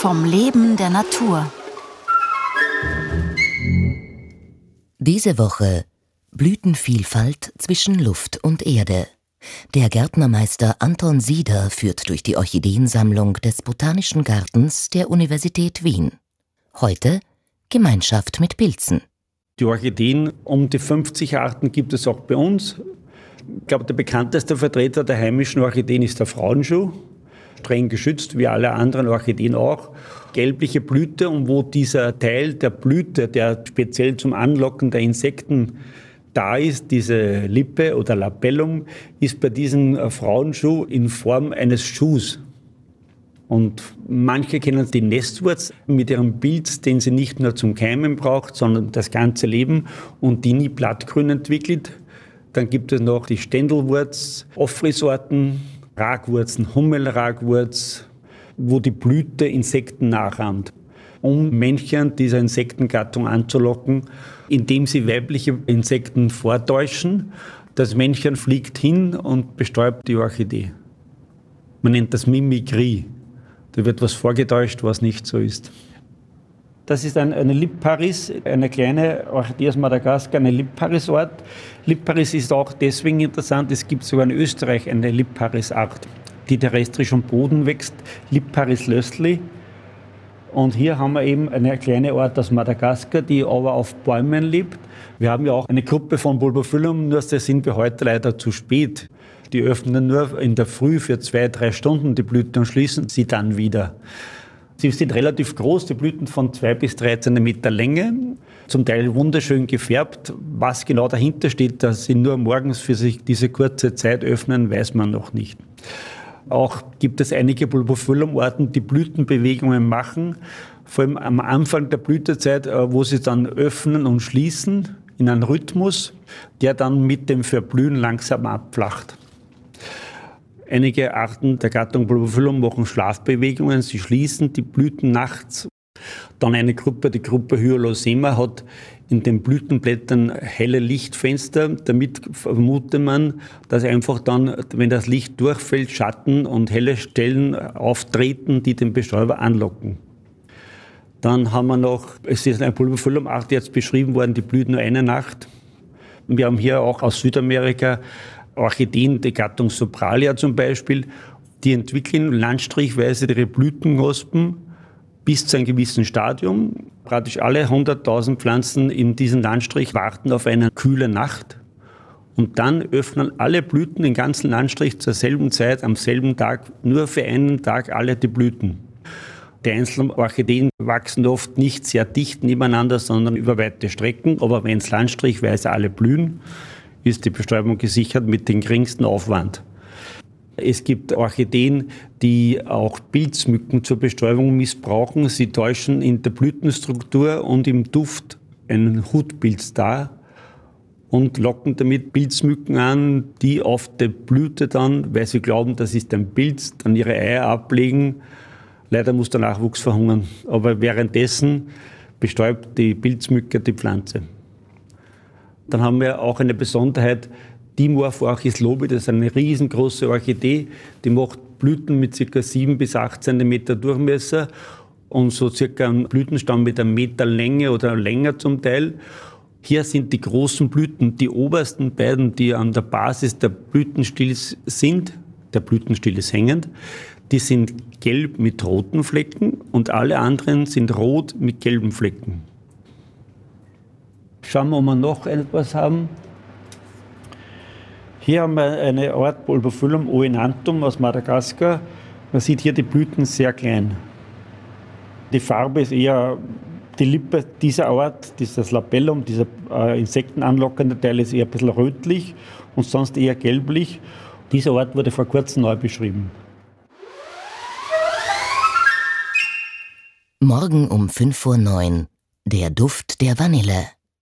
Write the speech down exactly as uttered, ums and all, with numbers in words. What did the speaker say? Vom Leben der Natur. Diese Woche Blütenvielfalt zwischen Luft und Erde. Der Gärtnermeister Anton Sieder führt durch die Orchideensammlung des Botanischen Gartens der Universität Wien. Heute Gemeinschaft mit Pilzen. Die Orchideen, um die fünfzig Arten gibt es auch bei uns. Ich glaube, der bekannteste Vertreter der heimischen Orchideen ist der Frauenschuh. Streng geschützt, wie alle anderen Orchideen auch. Gelbliche Blüte, und wo dieser Teil der Blüte, der speziell zum Anlocken der Insekten da ist, diese Lippe oder Labellum, ist bei diesem Frauenschuh in Form eines Schuhs. Und manche kennen die Nestwurz mit ihrem Pilz, den sie nicht nur zum Keimen braucht, sondern das ganze Leben, und die nie blattgrün entwickelt. Dann gibt es noch die Stendelwurz, Ophrys-Sorten, Ragwurzen, Hummel-Ragwurz, wo die Blüte Insekten nachahmt, um Männchen dieser Insektengattung anzulocken, indem sie weibliche Insekten vortäuschen. Das Männchen fliegt hin und bestäubt die Orchidee. Man nennt das Mimikrie. Da wird was vorgetäuscht, was nicht so ist. Das ist ein, eine Lipparis, eine kleine Orchidee aus Madagaskar, eine Lipparis-Art. Lipparis ist auch deswegen interessant, es gibt sogar in Österreich eine Lipparis-Art, die terrestrisch am Boden wächst, Lipparis-Löstli. Und hier haben wir eben eine kleine Art aus Madagaskar, die aber auf Bäumen lebt. Wir haben ja auch eine Gruppe von Bulbophyllum, nur sind wir heute leider zu spät. Die öffnen nur in der Früh für zwei, drei Stunden die Blüten und schließen sie dann wieder. Sie sind relativ groß, die Blüten von zwei bis drei Zentimeter Länge, zum Teil wunderschön gefärbt. Was genau dahinter steht, dass sie nur morgens für sich diese kurze Zeit öffnen, weiß man noch nicht. Auch gibt es einige Bulbophyllum-Arten, die Blütenbewegungen machen, vor allem am Anfang der Blütezeit, wo sie dann öffnen und schließen in einen Rhythmus, der dann mit dem Verblühen langsam abflacht. Einige Arten der Gattung Bulbophyllum machen Schlafbewegungen, sie schließen die Blüten nachts. Dann eine Gruppe, die Gruppe Hyalosema, hat in den Blütenblättern helle Lichtfenster. Damit vermute man, dass einfach dann, wenn das Licht durchfällt, Schatten und helle Stellen auftreten, die den Bestäuber anlocken. Dann haben wir noch, es ist eine Bulbophyllum-Art jetzt beschrieben worden, die blüht nur eine Nacht. Wir haben hier auch aus Südamerika Orchideen, die Gattung Sobralia zum Beispiel, die entwickeln landstrichweise ihre Blütenknospen bis zu einem gewissen Stadium. Praktisch alle hunderttausend Pflanzen in diesem Landstrich warten auf eine kühle Nacht. Und dann öffnen alle Blüten den ganzen Landstrich zur selben Zeit, am selben Tag, nur für einen Tag alle die Blüten. Die einzelnen Orchideen wachsen oft nicht sehr dicht nebeneinander, sondern über weite Strecken. Aber wenn es landstrichweise alle blühen, ist die Bestäubung gesichert mit dem geringsten Aufwand. Es gibt Orchideen, die auch Pilzmücken zur Bestäubung missbrauchen. Sie täuschen in der Blütenstruktur und im Duft einen Hutpilz dar und locken damit Pilzmücken an, die auf der Blüte dann, weil sie glauben, das ist ein Pilz, dann ihre Eier ablegen. Leider muss der Nachwuchs verhungern. Aber währenddessen bestäubt die Pilzmücke die Pflanze. Dann haben wir auch eine Besonderheit, Dimorphorchis Lobi, das ist eine riesengroße Orchidee, die macht Blüten mit ca. sieben bis acht Zentimeter Durchmesser und so circa einen Blütenstamm mit einem Meter Länge oder länger zum Teil. Hier sind die großen Blüten, die obersten beiden, die an der Basis der Blütenstiels sind, der Blütenstiel ist hängend, die sind gelb mit roten Flecken und alle anderen sind rot mit gelben Flecken. Schauen wir, ob wir noch etwas haben. Hier haben wir eine Art Bulbophyllum oenanthum aus Madagaskar. Man sieht hier die Blüten sehr klein. Die Farbe ist eher, die Lippe dieser Art, das Labellum, dieser äh, insektenanlockende Teil ist eher ein bisschen rötlich und sonst eher gelblich. Dieser Ort wurde vor kurzem neu beschrieben. Morgen um fünf Uhr neun, der Duft der Vanille.